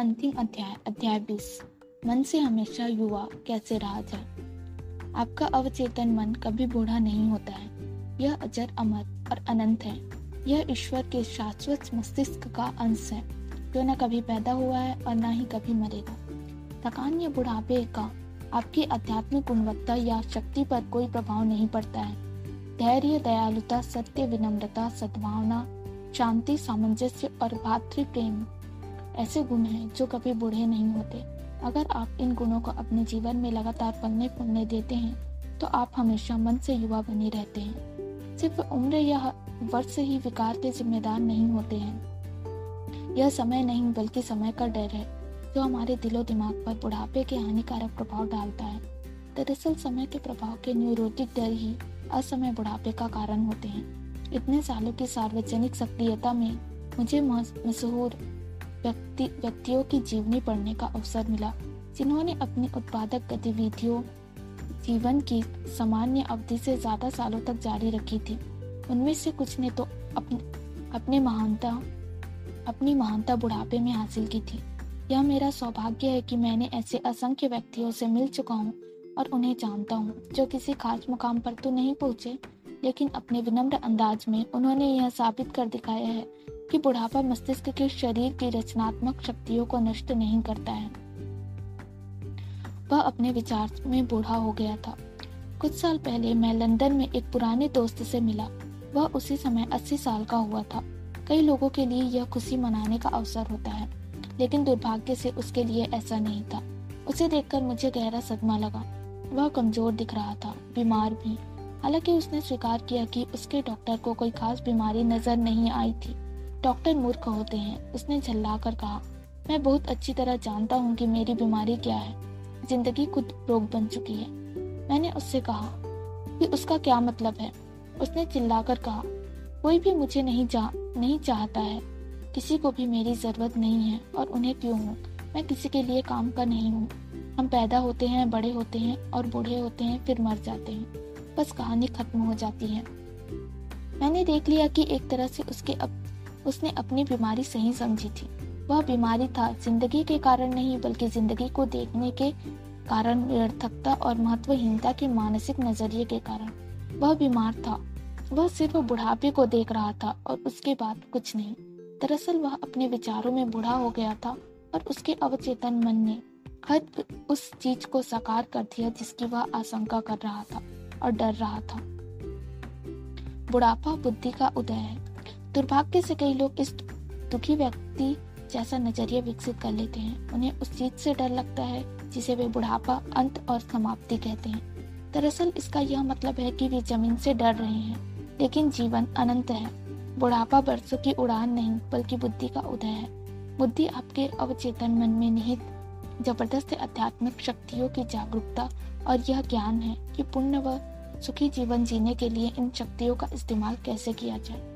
अंतिम अध्याय 20। मन से हमेशा युवा कैसे रहा जाए। आपका अवचेतन मन कभी बूढ़ा नहीं होता है। यह अजर, अमर और अनंत है। यह ईश्वर के शाश्वत मस्तिष्क का अंश है, जो न कभी पैदा हुआ है और न ही कभी मरेगा। थकान या बुढ़ापे का आपकी आध्यात्मिक गुणवत्ता या शक्ति पर कोई प्रभाव नहीं पड़ता है। धैर्य, दयालुता, सत्य, विनम्रता, सद्भावना, शांति, सामंजस्य और भातृ प्रेम ऐसे गुण हैं जो कभी बूढ़े नहीं होते। अगर आप इन गुणों को अपने जीवन में लगातार पलने फूलने देते हैं तो आप हमेशा मन से युवा बने रहते हैं। सिर्फ उम्र या वर्ष ही विकार के जिम्मेदार नहीं होते हैं। यह समय नहीं बल्कि समय का डर है, जो हमारे दिलो दिमाग पर बुढ़ापे के हानिकारक प्रभाव डालता है। दरअसल समय के प्रभाव के न्यूरोटिक डर ही असमय बुढ़ापे का कारण होते हैं। इतने सालों की सार्वजनिक सक्रियता में मुझे मशहूर व्यक्तियों की जीवनी पढ़ने का अवसर मिला, जिन्होंने अपनी उत्पादक गतिविधियों जीवन की सामान्य अवधि से ज्यादा सालों तक जारी रखी थी। उनमें से कुछ ने तो अपनी महानता बुढ़ापे में हासिल की थी। यह मेरा सौभाग्य है कि मैंने ऐसे असंख्य व्यक्तियों से मिल चुका हूँ और उन्हें जानता हूँ, जो किसी खास मुकाम पर तो नहीं पहुँचे, लेकिन अपने विनम्र अंदाज में उन्होंने यह साबित कर दिखाया है कि बुढ़ापा मस्तिष्क के शरीर की रचनात्मक शक्तियों को नष्ट नहीं करता है। वह अपने विचार में बूढ़ा हो गया था। कुछ साल पहले मैं लंदन में एक पुराने दोस्त से मिला। वह उसी समय 80 साल का हुआ था। कई लोगों के लिए यह खुशी मनाने का अवसर होता है, लेकिन दुर्भाग्य से उसके लिए ऐसा नहीं था। उसे देखकर मुझे गहरा सदमा लगा। वह कमजोर दिख रहा था, बीमार भी। हालांकि उसने स्वीकार किया कि उसके डॉक्टर को कोई खास बीमारी नजर नहीं आई थी। डॉक्टर मूर्ख होते हैं, उसने झल्लाकर कहा। मैं बहुत अच्छी तरह जानता हूँ कि मेरी बीमारी क्या है। जिंदगी खुद रोग बन चुकी है। मैंने उससे कहा कि उसका क्या मतलब है। उसने चिल्लाकर कहा, कोई भी मुझे नहीं चाहता है, किसी को भी मेरी जरूरत नहीं है, और उन्हें क्यों हूँ। मैं किसी के लिए काम का नहीं हूँ। हम पैदा होते हैं, बड़े होते हैं और बूढ़े होते हैं, फिर मर जाते हैं। बस कहानी खत्म हो जाती है। मैंने देख लिया कि एक तरह से उसने अपनी बीमारी सही समझी थी। वह बीमारी था जिंदगी के कारण नहीं, बल्कि जिंदगी को देखने के कारण, निरर्थकता और महत्वहीनता के मानसिक नजरिए के कारण। वह बीमार था। वह सिर्फ बुढ़ापे को देख रहा था और उसके बाद कुछ नहीं। दरअसल वह अपने विचारों में बूढ़ा हो गया था और उसके अवचेतन मन ने हर उस चीज को साकार कर दिया जिसकी वह आशंका कर रहा था और डर रहा था। बुढ़ापा बुद्धि का उदय है। दुर्भाग्य से कई लोग इस दुखी व्यक्ति जैसा नजरिया विकसित कर लेते हैं। उन्हें उस चीज से डर लगता है जिसे वे बुढ़ापा, अंत और समाप्ति कहते हैं। दरअसल इसका यह मतलब है कि वे जमीन से डर रहे हैं, लेकिन जीवन अनंत है। बुढ़ापा बरसों की उड़ान नहीं, बल्कि बुद्धि का उदय है। बुद्धि आपके अवचेतन मन में निहित जबरदस्त आध्यात्मिक शक्तियों की जागरूकता और यह ज्ञान है कि पुण्य व सुखी जीवन जीने के लिए इन शक्तियों का इस्तेमाल कैसे किया जाए।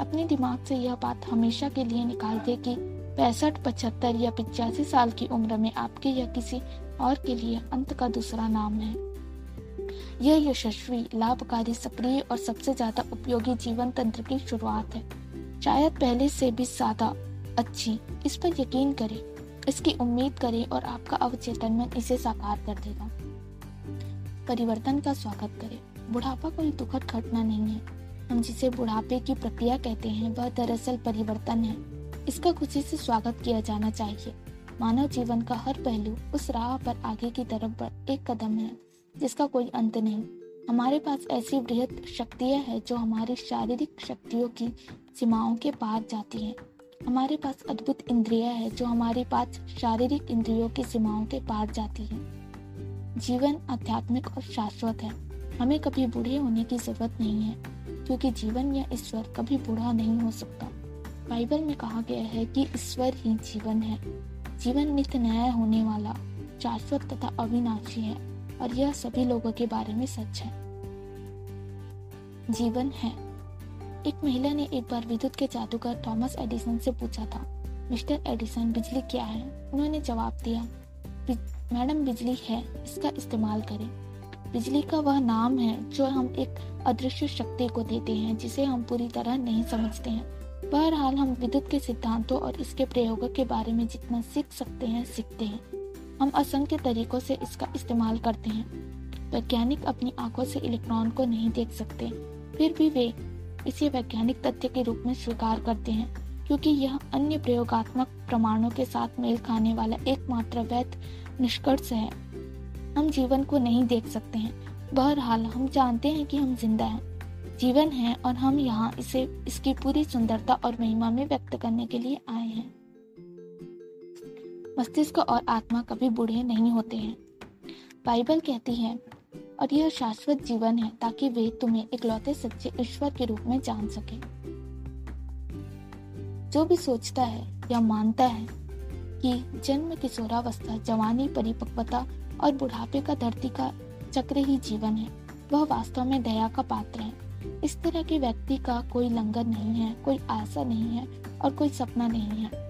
अपने दिमाग से यह बात हमेशा के लिए निकाल दे कि 65, 75 या 85 साल की उम्र में आपके या किसी और के लिए अंत का दूसरा नाम है। यह यशस्वी, लाभकारी, सक्रिय और सबसे ज्यादा उपयोगी जीवन तंत्र की शुरुआत है। शायद पहले से भी ज्यादा अच्छी। इस पर यकीन करें, इसकी उम्मीद करें और आपका अवचेतन मन इसे साकार कर देगा। परिवर्तन का स्वागत करें। बुढ़ापा कोई दुखद घटना नहीं है। हम जिसे बुढ़ापे की प्रक्रिया कहते हैं, वह दरअसल परिवर्तन है। इसका खुशी से स्वागत किया जाना चाहिए। मानव जीवन का हर पहलू उस राह पर आगे की तरफ एक कदम है जिसका कोई अंत नहीं। हमारे पास ऐसी बृहद शक्तियां हैं जो हमारी शारीरिक शक्तियों की सीमाओं के पार जाती हैं। हमारे पास अद्भुत इंद्रियां हैं जो हमारी पांच शारीरिक इंद्रियों की सीमाओं के पार जाती है। जीवन आध्यात्मिक और शाश्वत है। हमें कभी बूढ़े होने की जरूरत नहीं है, क्योंकि जीवन या ईश्वर कभी बूढ़ा नहीं हो सकता। बाइबल में कहा गया है कि ईश्वर ही जीवन है। जीवन नित्य नया होने वाला, शाश्वत तथा अविनाशी है, और यह सभी लोगों के बारे में सच है। जीवन है। एक महिला ने एक बार विद्युत के जादूगर थॉमस एडिसन से पूछा था, मिस्टर एडिसन, बिजली क्या है? उन्होंने जवाब दिया, मैडम, बिजली है, इसका इस्तेमाल करें। बिजली का वह नाम है जो हम एक अदृश्य शक्ति को देते हैं जिसे हम पूरी तरह नहीं समझते हैं। बहरहाल हम विद्युत के सिद्धांतों और इसके प्रयोगों के बारे में जितना सीख सकते हैं सीखते हैं। हम असंख्य तरीकों से इसका इस्तेमाल करते हैं। वैज्ञानिक अपनी आंखों से इलेक्ट्रॉन को नहीं देख सकते, फिर भी वे इसे वैज्ञानिक तथ्य के रूप में स्वीकार करते हैं, क्योंकि यह अन्य प्रयोगात्मक प्रमाणों के साथ मेल खाने वाला एकमात्र वैध निष्कर्ष है। हम जीवन को नहीं देख सकते हैं, बहरहाल हम जानते हैं कि हम जिंदा हैं, जीवन है, और हम यहाँ इसे इसकी पूरी सुंदरता और महिमा में व्यक्त करने के लिए आए हैं। मस्तिष्क और आत्मा कभी बूढ़े नहीं होते हैं, बाइबल कहती है, और यह शाश्वत जीवन है ताकि वे तुम्हें इकलौते सच्चे ईश्वर के रूप में जान सके। जो भी सोचता है या मानता है कि जन्म, किशोरावस्था, जवानी, परिपक्वता और बुढ़ापे का धरती का चक्र ही जीवन है, वह वास्तव में दया का पात्र है। इस तरह के व्यक्ति का कोई लंगर नहीं है, कोई आशा नहीं है और कोई सपना नहीं है।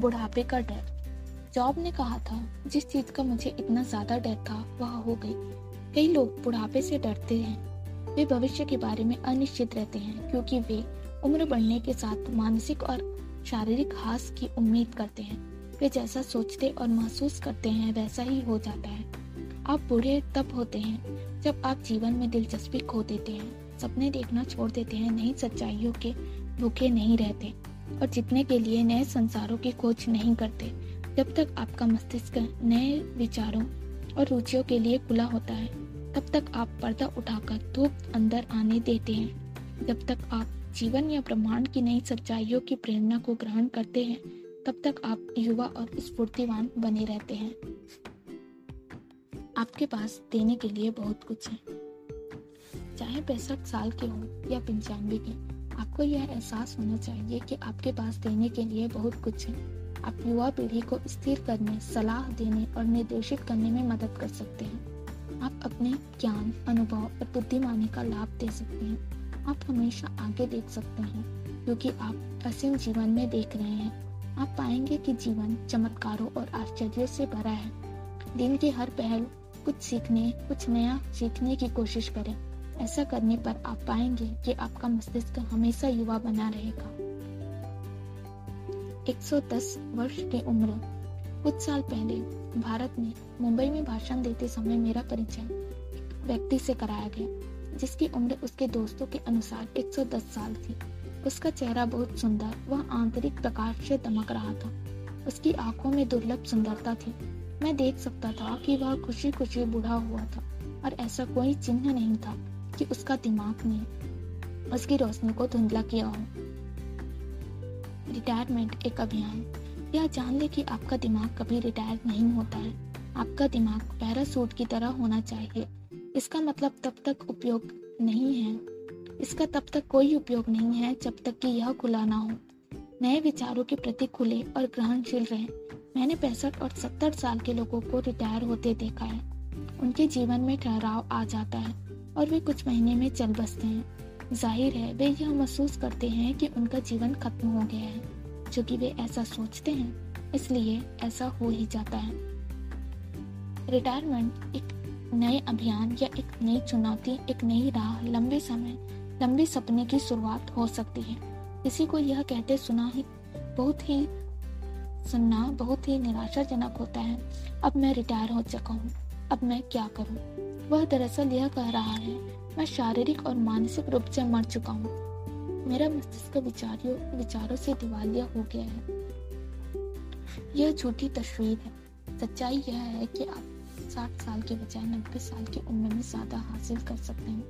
बुढ़ापे का डर। जॉब ने कहा था जिस चीज का मुझे इतना ज्यादा डर था वह हो गई। कई लोग बुढ़ापे से डरते हैं। वे भविष्य के बारे में अनिश्चित रहते हैं क्योंकि वे उम्र बढ़ने के साथ मानसिक और शारीरिक ह्रास की उम्मीद करते हैं। वे जैसा सोचते और महसूस करते हैं वैसा ही हो जाता है। आप बूढ़े तब होते हैं जब आप जीवन में दिलचस्पी खो देते हैं, सपने देखना छोड़ देते हैं, नई सच्चाइयों के भूखे नहीं रहते और जीतने के लिए नए संसारों की खोज नहीं करते। जब तक आपका मस्तिष्क नए विचारों और रुचियों के लिए खुला होता है तब तक आप पर्दा उठाकर धूप अंदर आने देते हैं। जब तक आप जीवन या ब्रह्मांड की नई सच्चाइयों की प्रेरणा को ग्रहण करते हैं तब तक आप युवा और स्फूर्तिवान बने रहते हैं। आपके पास देने के लिए बहुत कुछ है। चाहे 65 साल के हों या 95 के, आपको यह एहसास होना चाहिए कि आपके पास देने के लिए बहुत कुछ है। आप युवा पीढ़ी को स्थिर करने, सलाह देने और निर्देशित करने में मदद कर सकते हैं। आप अपने ज्ञान, अनुभव और बुद्धिमानी का लाभ दे सकते हैं। आप हमेशा आगे देख सकते हैं क्योंकि आप असीम जीवन में देख रहे हैं। आप पाएंगे कि जीवन चमत्कारों और आश्चर्य से भरा है। दिन की हर पहल कुछ नया सीखने की कोशिश करें। ऐसा करने पर आप पाएंगे कि आपका मस्तिष्क हमेशा युवा बना रहेगा। 110 वर्ष की उम्र। कुछ साल पहले भारत में मुंबई में भाषण देते समय मेरा परिचय एक व्यक्ति से कराया गया जिसकी उम्र उसके दोस्तों के अनुसार 110 साल थी। उसका चेहरा बहुत सुंदर वह आंतरिक प्रकाश से दमक रहा था। उसकी आंखों में दुर्लभ सुंदरता थी। मैं देख सकता था कि वह खुशी खुशी बूढ़ा हुआ था और ऐसा कोई चिन्ह नहीं था कि उसका दिमाग ने उसकी रोशनी को धुंधला किया हो। रिटायरमेंट एक अभियान। यह जान ले कि आपका दिमाग कभी रिटायर नहीं होता है। आपका दिमाग पैरासूट की तरह होना चाहिए। इसका मतलब तब तक उपयोग नहीं है। इसका तब तक कोई उपयोग नहीं है जब तक कि यह खुला ना हो। नए विचारों के प्रति खुले और ग्रहणशील रहें। मैंने 65 और 70 साल के लोगों को रिटायर होते देखा है। उनके जीवन में ठहराव आ जाता है और वे कुछ महीने में चल बसते हैं। जाहिर है वे यह महसूस करते हैं कि उनका जीवन खत्म हो गया है, क्योंकि वे ऐसा सोचते हैं, इसलिए ऐसा हो ही जाता है। रिटायरमेंट एक नए अभियान या एक नई चुनौती, एक नई राह, लंबे सपने की शुरुआत हो सकती है। किसी को यह कहते सुनना बहुत ही निराशाजनक होता है, अब मैं रिटायर हो चुका हूँ, अब मैं क्या करूँ। वह दरअसल यह कह रहा है, मैं शारीरिक और मानसिक रूप से मर चुका हूँ। मेरा मस्तिष्क विचारों से दिवालिया हो गया है। यह झूठी तस्वीर है। सच्चाई यह है कि आप 60 साल के बजाय 90 साल की उम्र में ज्यादा हासिल कर सकते हैं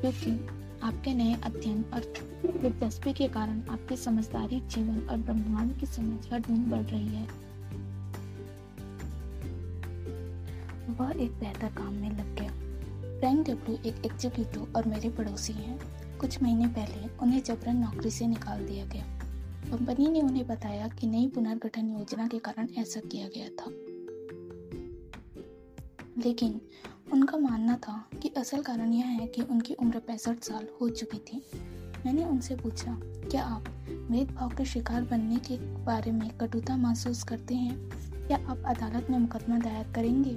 क्योंकि आपके नए अध्ययन और दिलचस्पी के कारण आपकी समझदारी, जीवन और ब्रह्मांड की समझ हर दिन बढ़ रही है। वह एक बेहतर काम में लग गया। फ्रैंक डब्ल्यू एक एग्जीक्यूटिव और मेरे पड़ोसी हैं। कुछ महीने पहले उन्हें जबरन नौकरी से निकाल दिया गया। कंपनी ने उन्हें बताया कि नई पुनर्गठन योजना के कारण ऐसा किया गया था, लेकिन उनका मानना था कि असल कारण यह है कि उनकी उम्र 65 साल हो चुकी थी। मैंने उनसे पूछा, क्या आप भेदभाव के शिकार बनने के बारे में कटुता महसूस करते हैं? क्या आप अदालत में मुकदमा दायर करेंगे?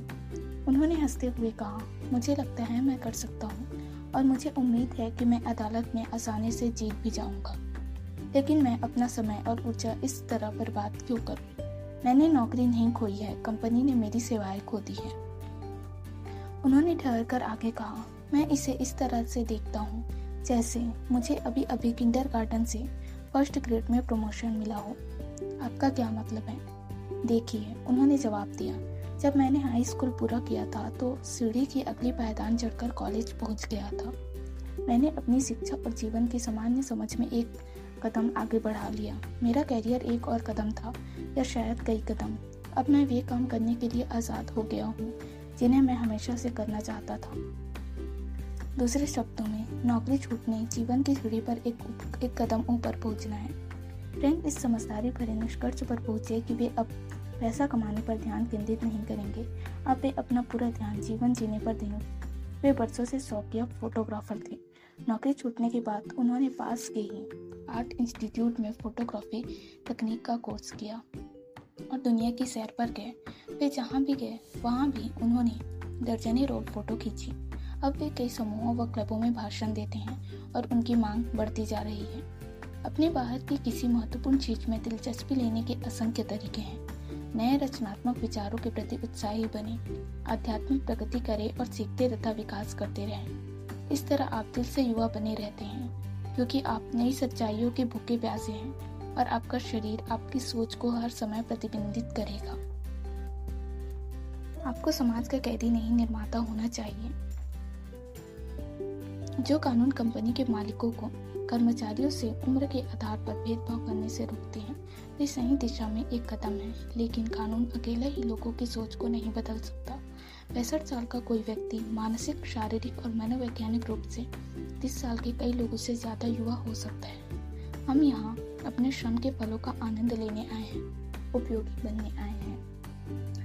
उन्होंने हंसते हुए कहा, मुझे लगता है मैं कर सकता हूँ और मुझे उम्मीद है कि मैं अदालत में आसानी से जीत भी जाऊँगा, लेकिन मैं अपना समय और ऊर्जा इस तरह बर्बाद क्यों करूँ। मैंने नौकरी नहीं खोई है, कंपनी ने मेरी सेवाएं खो दी है। उन्होंने ठहर कर आगे कहा, मैं इसे इस तरह से देखता हूँ जैसे मुझे अभी अभी किंडरगार्टन से फर्स्ट ग्रेड में प्रमोशन मिला हो। आपका क्या मतलब है? देखिए, उन्होंने जवाब दिया, जब मैंने हाई स्कूल पूरा किया था तो सीढ़ी की अगली पायदान चढ़कर कॉलेज पहुंच गया था। मैंने अपनी शिक्षा और जीवन की सामान्य समझ में एक कदम आगे बढ़ा लिया। मेरा कैरियर एक और कदम था या शायद कई कदम। अब मैं वे काम करने के लिए आज़ाद हो गया हूँ जिन्हें मैं हमेशा से करना चाहता था। दूसरे शब्दों में, नौकरी छूटने, जीवन की सीढ़ी पर एक कदम ऊपर पहुँचना है। फ्रैंक इस समझदारी भरे निष्कर्ष पर पहुँचे कि वे अब पैसा कमाने पर ध्यान केंद्रित नहीं करेंगे। अब वे अपना पूरा ध्यान जीवन जीने पर देंगे। वे बरसों से शौकिया फोटोग्राफर थे। नौकरी छूटने के बाद उन्होंने पास के ही आर्ट इंस्टीट्यूट में फोटोग्राफी तकनीक का कोर्स किया। और दुनिया की सैर पर गए। वे जहाँ भी गए वहाँ भी उन्होंने दर्जनें रोड फोटो खींची। अब वे कई समूहों व क्लबों में भाषण देते हैं और उनकी मांग बढ़ती जा रही है। अपने बाहर की किसी महत्वपूर्ण चीज में दिलचस्पी लेने के असंख्य तरीके हैं। नए रचनात्मक विचारों के प्रति उत्साही बने, आध्यात्मिक प्रगति करें और सीखते तथा विकास करते रहें। इस तरह आप दिल से युवा बने रहते हैं, क्योंकि आप नई सच्चाइयों के भूखे प्यासे हैं और आपका शरीर आपकी सोच को हर समय प्रतिबिंबित करेगा। आपको समाज का कैदी नहीं, निर्माता होना चाहिए। जो कानून कंपनी के मालिकों को कर्मचारियों से उम्र के आधार पर भेदभाव करने से रोकते हैं, वे सही दिशा में एक कदम है, लेकिन कानून अकेला ही लोगों की सोच को नहीं बदल सकता। 65 साल का कोई व्यक्ति मानसिक, शारीरिक और मनोवैज्ञानिक रूप से 30 साल के कई लोगों से ज्यादा युवा हो सकता है। हम यहाँ अपने श्रम के फलों का आनंद लेने आए हैं, उपयोगी बनने आए हैं,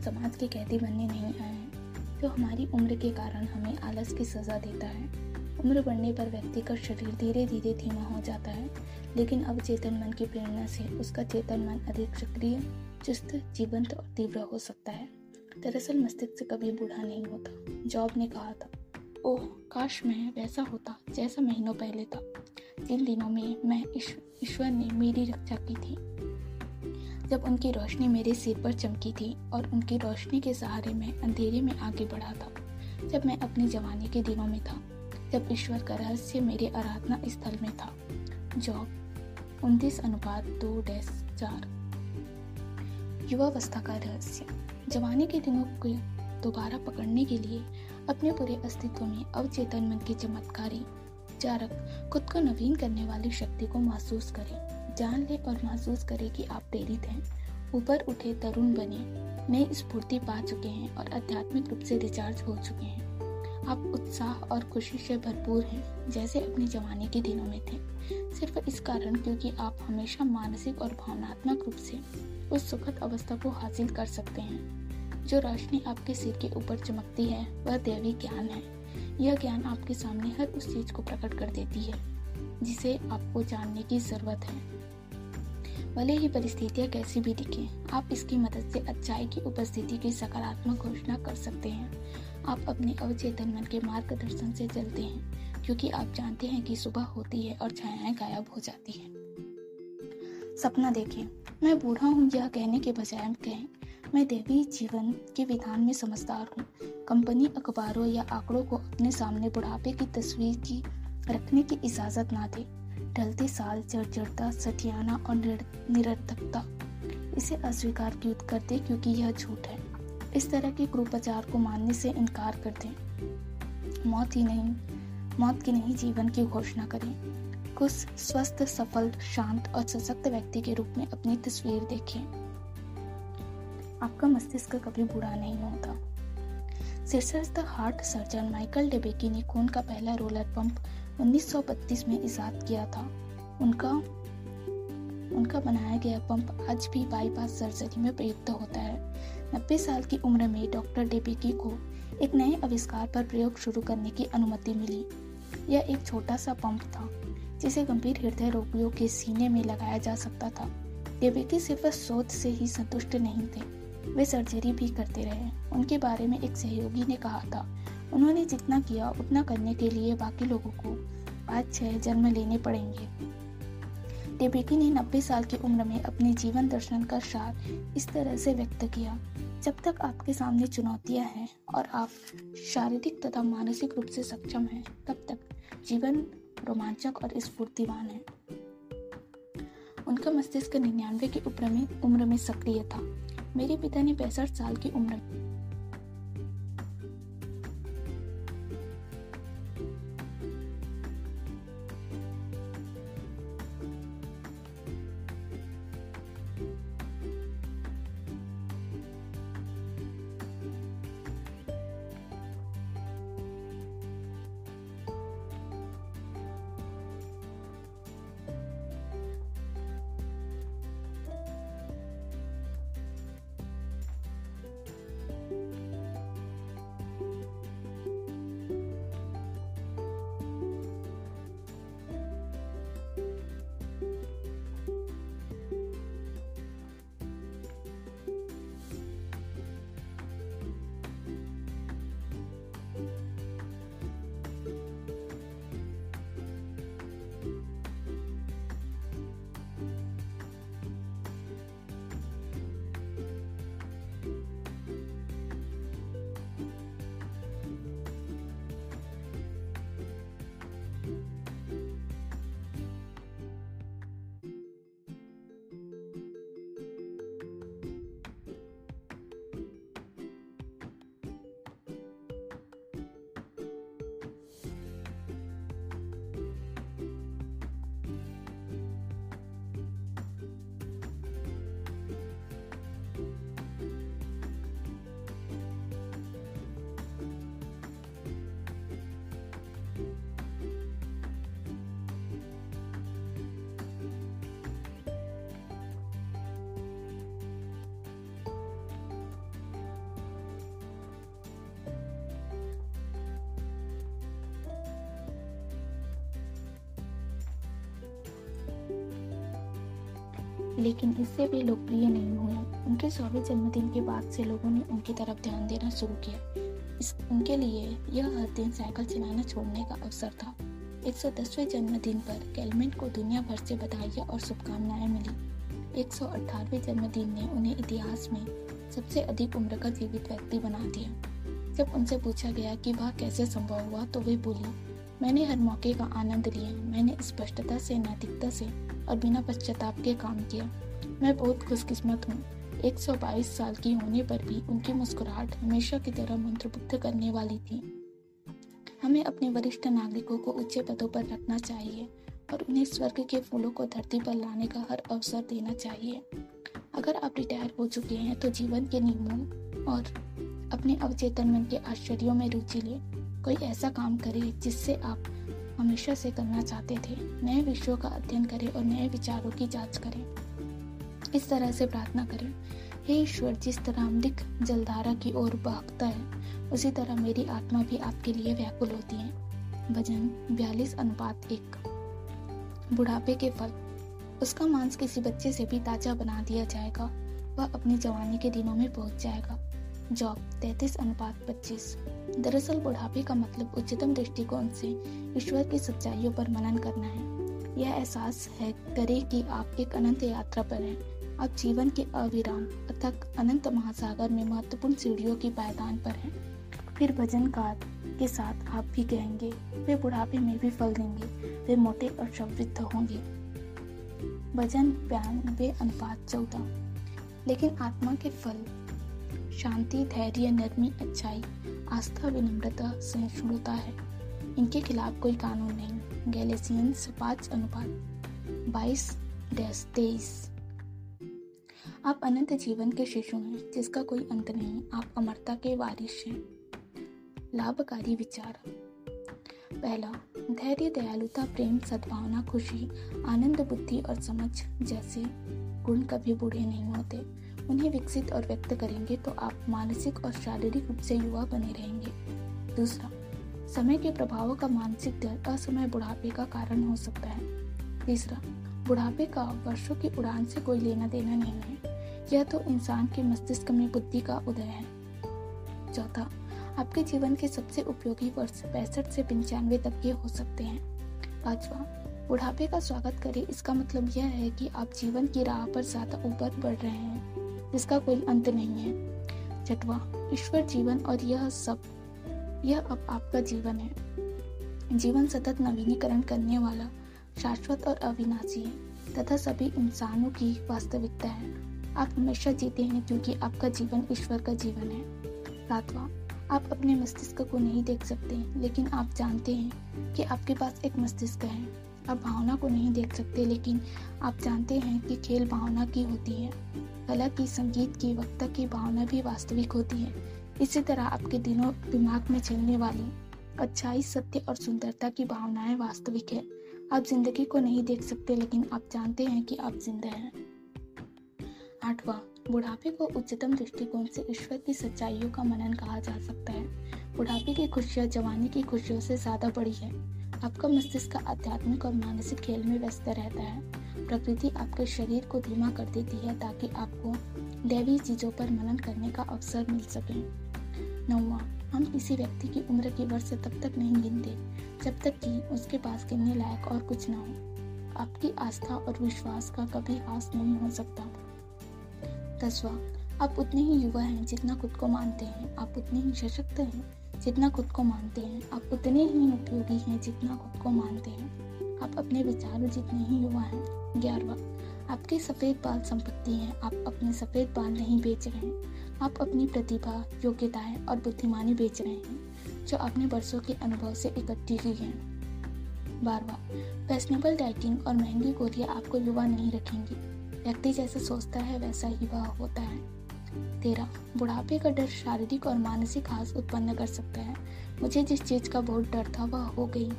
समाज के कैदी बनने नहीं आए हैं। तो हमारी उम्र के कारण हमें आलस की सजा देता है। उम्र बढ़ने पर व्यक्ति का शरीर धीरे धीरे धीमा हो जाता है, लेकिन अब चेतन मन की प्रेरणा से उसका चेतन मन अधिक सक्रिय, चुस्त, जीवंत और तीव्र हो सकता है। दरअसल मस्तिष्क कभी बूढ़ा नहीं होता। जॉब ने कहा था, ओह काश मैं वैसा होता जैसा महीनों पहले था, जिन दिनों में मैं ईश्वर ने मेरी रक्षा की थी, जब उनकी रोशनी मेरे सिर पर चमकी थी और उनकी रोशनी के सहारे मैं अंधेरे में आगे बढ़ा था, जब मैं अपनी जवानी के दिनों में था, जब ईश्वर का रहस्य मेरे आराधना स्थल में था। जॉब 29:2-4। युवावस्था का रहस्य। जवानी के दिनों को दोबारा पकड़ने के लिए अपने पूरे अस्तित्व में अवचेतन मन की चमत्कारी जारक, खुद को नवीन करने वाली शक्ति को महसूस करें। जान लें और महसूस करें कि आप प्रेरित हैं, ऊपर उठे, तरुण बने, नई स्फूर्ति पा चुके हैं और आध्यात्मिक रूप से रिचार्ज हो चुके हैं। आप उत्साह और खुशी से भरपूर हैं, जैसे अपनी जवानी के दिनों में थे, सिर्फ इस कारण क्योंकि आप हमेशा मानसिक और भावनात्मक रूप से उस सुखद अवस्था को हासिल कर सकते हैं। जो रोशनी आपके सिर के ऊपर चमकती है वह दैवी ज्ञान है। यह ज्ञान आपके सामने हर उस चीज को प्रकट कर देती है जिसे आपको जानने की जरूरत है, भले ही परिस्थितियाँ कैसी भी दिखें। आप इसकी मदद से अच्छाई की उपस्थिति की सकारात्मक घोषणा कर सकते हैं। आप अपने अवचेतन मन के मार्गदर्शन से चलते हैं, क्योंकि आप जानते हैं कि सुबह होती है और छायाएं गायब हो जाती हैं। सपना देखें। मैं बूढ़ा हूँ यह कहने के बजाय कहें, मैं दैवी जीवन के विधान में समझदार हूँ। कंपनी अखबारों या आंकड़ों को अपने सामने बुढ़ापे की तस्वीर की रखने की इजाज़त ना दे। ढलते साल, चिड़चिड़ता, सठियाना और निरर्थकता इसे अस्वीकार कर दे, क्योंकि यह झूठ है। इस तरह के कुप्रचार को मानने से इनकार कर दें। मौत की नहीं जीवन की घोषणा करें। कुछ स्वस्थ, सफल, शांत और सशक्त व्यक्ति के रूप में अपनी तस्वीर देखें। आपका मस्तिष्क कभी बुरा नहीं होता। शीर्षस्थ हार्ट सर्जन माइकल डेबेकी ने खून का पहला रोलर पंप 1932 में इजाद किया था। उनका बनाया गया पंप आज भी बाईपास सर्जरी में प्रयुक्त होता है। 90 साल की उम्र में डॉक्टर डेबेकी को एक नए आविष्कार पर प्रयोग शुरू करने की अनुमति मिली। यह एक छोटा सा पंप था जिसे गंभीर हृदय रोगियों के सीने में लगाया जा सकता था। डेबेकी सिर्फ शोध से ही संतुष्ट नहीं थे, वे सर्जरी भी करते रहे। उनके बारे में एक सहयोगी ने कहा था, उन्होंने जितना किया उतना करने के लिए बाकी लोगों को 5-6 जन्म लेने पड़ेंगे। डेबेकी ने 90 साल की उम्र में अपने जीवन दर्शन का सार इस तरह से व्यक्त किया, जब तक आपके सामने चुनौतियां हैं और आप शारीरिक तथा मानसिक रूप से सक्षम हैं, तब तक जीवन रोमांचक और स्फूर्तिवान है। उनका मस्तिष्क 99 की उम्र में सक्रिय था। मेरे पिता ने 65 साल की उम्र लेकिन इससे भी लोकप्रिय नहीं हुए। उनके 100वें जन्मदिन के बाद से लोगों ने उनकी तरफ ध्यान देना शुरू किया। उनके लिए यह हर दिन साइकिल चलाना छोड़ने का अवसर था। 110वें जन्मदिन पर कैलमेन को दुनिया भर से बधाइयाँ और शुभकामनाएं मिली। 118वें जन्मदिन ने उन्हें इतिहास में सबसे अधिक उम्र का जीवित व्यक्ति बना दिया। जब उनसे पूछा गया कि वह कैसे संभव हुआ तो वे बोली, मैंने हर मौके का आनंद लिया, मैंने स्पष्टता से, नैतिकता से और बिना पश्चाताप के काम किया। मैं बहुत खुशकिस्मत हूँ। 122 साल की होने पर भी उनकी मुस्कुराहट हमेशा की तरह मंत्रमुग्ध करने वाली थी। हमें अपने वरिष्ठ नागरिकों को ऊंचे पदों पर रखना चाहिए और उन्हें स्वर्ग के फूलों को धरती पर लाने का हर अवसर देना चाहिए। अगर आप रिटायर हो चुके हैं तो जीवन के नियमों और अपने अवचेतन मन के आश्चर्यों में रुचि लें। कोई ऐसा काम करें जिससे आप हमेशा से करना चाहते थे। नए विषयों का अध्ययन करें और नए विचारों की जांच करें। इस तरह से प्रार्थना करें, हे ईश्वर, जिस तरह अमृत जलधारा की ओर बहता है उसी तरह मेरी आत्मा भी आपके लिए व्याकुल होती है। वजन 42:1। बुढ़ापे के फल। उसका मांस किसी बच्चे से भी ताजा बना दिया जाएगा। वह अपनी जवानी के दिनों में पहुंच जाएगा। जॉब 33:25। दरअसल बुढ़ापे का मतलब उच्चतम दृष्टिकोण से ईश्वर की सच्चाइयों पर मनन करना है। यह एहसास है करे कि आप एक अनंत यात्रा पर हैं। आप जीवन के अविराम अथक अनंत महासागर में महत्वपूर्ण सीढ़ियों की पायदान पर हैं। फिर भजनकार के साथ आप भी कहेंगे, वे बुढ़ापे में भी फल देंगे, वे मोटे और समृद्ध होंगे। भजन 92:14। लेकिन आत्मा के फल शांति, धैर्य, नरमी, अच्छाई, आस्था, विनम्रता, सहिष्णुता है। इनके खिलाफ कोई कानून नहीं। गैलेसियंस 5:22-23। आप अनंत जीवन के शिशु हैं जिसका कोई अंत नहीं। आप अमरता के वारिश हैं। लाभकारी विचार। पहला, धैर्य, दयालुता, प्रेम, सद्भावना, खुशी, आनंद, बुद्धि और समझ जैसे गुण कभी बूढ़े नहीं होते। उन्हें विकसित और व्यक्त करेंगे तो आप मानसिक और शारीरिक रूप से युवा बने रहेंगे। दूसरा, समय के प्रभावों का मानसिक दर असमय बुढ़ापे का कारण हो सकता है। तीसरा, बुढ़ापे का वर्षों की उड़ान से कोई लेना देना नहीं है। यह तो इंसान के मस्तिष्क में बुद्धि का उदय है। चौथा, आपके जीवन के सबसे उपयोगी वर्ष 65 से 95 तक के हो सकते हैं। पांचवा, बुढ़ापे का स्वागत करें। इसका मतलब यह है कि आप जीवन की राह पर ज्यादा ऊपर बढ़ रहे हैं जिसका कोई अंत नहीं है। छठवां, ईश्वर जीवन और यह सब, यह अब आपका जीवन है। जीवन सतत नवीनीकरण करने वाला, शाश्वत और अविनाशी है तथा सभी इंसानों की वास्तविकता है। आप हमेशा जीते हैं क्योंकि आपका जीवन ईश्वर का जीवन है। सातवां, आप अपने मस्तिष्क को नहीं देख सकते लेकिन आप जानते हैं कि आपके पास एक मस्तिष्क है। आप भावना को नहीं देख सकते लेकिन आप जानते हैं कि खेल भावना की होती है। कला की, संगीत की, वक्ता की भावना भी वास्तविक होती है। इसी तरह आपके दिनों दिमाग में चलने वाली अच्छाई, सत्य और सुंदरता की भावनाएं वास्तविक है। आप जिंदगी को नहीं देख सकते लेकिन आप जानते हैं कि आप जिंदा हैं। आठवां, बुढ़ापे को उच्चतम दृष्टिकोण से ईश्वर की सच्चाइयों का मनन कहा जा सकता है। बुढ़ापे की खुशियाँ जवानी की खुशियों से ज्यादा बड़ी है। आपका मस्तिष्क आध्यात्मिक और मानसिक खेल में व्यस्त रहता है। प्रकृति आपके शरीर को धीमा कर देती है ताकि आपको दैवी चीजों पर मनन करने का अवसर मिल सके। नौवां, हम किसी व्यक्ति की उम्र के वर्ष तब तक नहीं गिनते जब तक कि उसके पास गिनने लायक और कुछ ना हो। आपकी आस्था और विश्वास का कभी हास नहीं हो सकता। दसवां, आप उतने ही युवा हैं जितना खुद को मानते हैं। आप उतने ही सशक्त हैं जितना खुद को मानते हैं। आप उतने ही उपयोगी हैं जितना खुद को मानते हैं। आप अपने विचारों जितने ही युवा हैं। 11वां, आपके सफ़ेद बाल संपत्ति हैं। आप अपने सफ़ेद बाल नहीं बेच रहे हैं। आप अपनी प्रतिभा, योग्यताएं और बुद्धिमानी बेच रहे हैं जो आपने वर्षों के अनुभव से इकट्ठी की है। 12वां, फैशनेबल डाइटिंग और महंगी गोलियां आपको युवा नहीं रखेंगी। व्यक्ति जैसा सोचता है वैसा ही वह होता है। 13, बुढ़ापे का डर शारीरिक और मानसिक हास उत्पन्न कर सकता है। मुझे जिस चीज का बहुत डर था वह हो गई।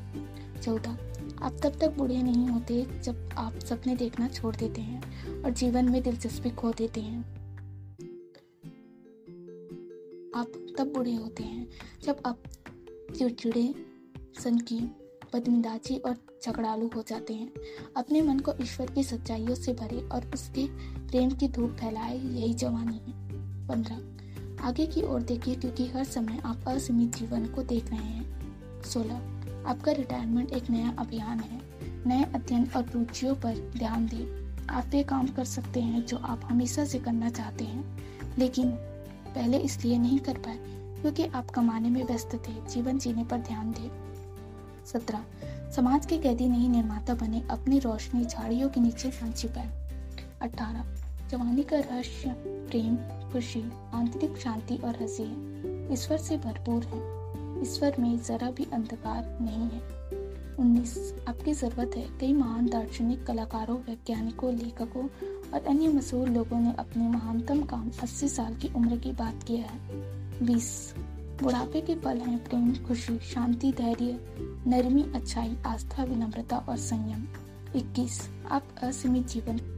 14, आप तब तक बूढ़े नहीं होते जब आप सपने देखना छोड़ देते हैं और जीवन में दिलचस्पी खो देते हैं। आप तब बूढ़े होते हैं जब आप चिड़चिड़े सन की बदमिजाजी और झगड़ालू हो जाते हैं। अपने मन को ईश्वर की सच्चाइयों से भरे और उसके प्रेम की धूप फैलाए, यही जवानी है। 15 आगे की ओर देखिए, क्योंकि हर समय आप असीमित जीवन को देख रहे हैं। 16 आपका रिटायरमेंट एक नया अभियान है। नए अध्ययन और रुचियों पर ध्यान दें। आप वे काम कर सकते हैं जो आप हमेशा से करना चाहते हैं लेकिन पहले इसलिए नहीं कर पाए क्योंकि आप कमाने में व्यस्त थे। जीवन जीने पर ध्यान दें। 17 समाज के कैदी नहीं निर्माता बने, अपनी रोशनी झाड़ियों के नीचे सांची पाए। 18 जवानी का रहस्य प्रेम, खुशी, आंतरिक शांति और हंसी है। ईश्वर से भरपूर है। ईश्वर में जरा भी अंधकार नहीं है। 19 आपकी जरूरत है। कई महान दार्शनिक, कलाकारों, वैज्ञानिकों, लेखकों और अन्य मशहूर लोगों ने अपने महानतम काम 80 साल की उम्र की बात किया है। 20 बुढ़ापे के पल हैं प्रेम, खुशी, शांति, धैर्य, नरमी, अच्छाई, आस्था, विनम्रता और संयम। 21 आप असीमित जीवन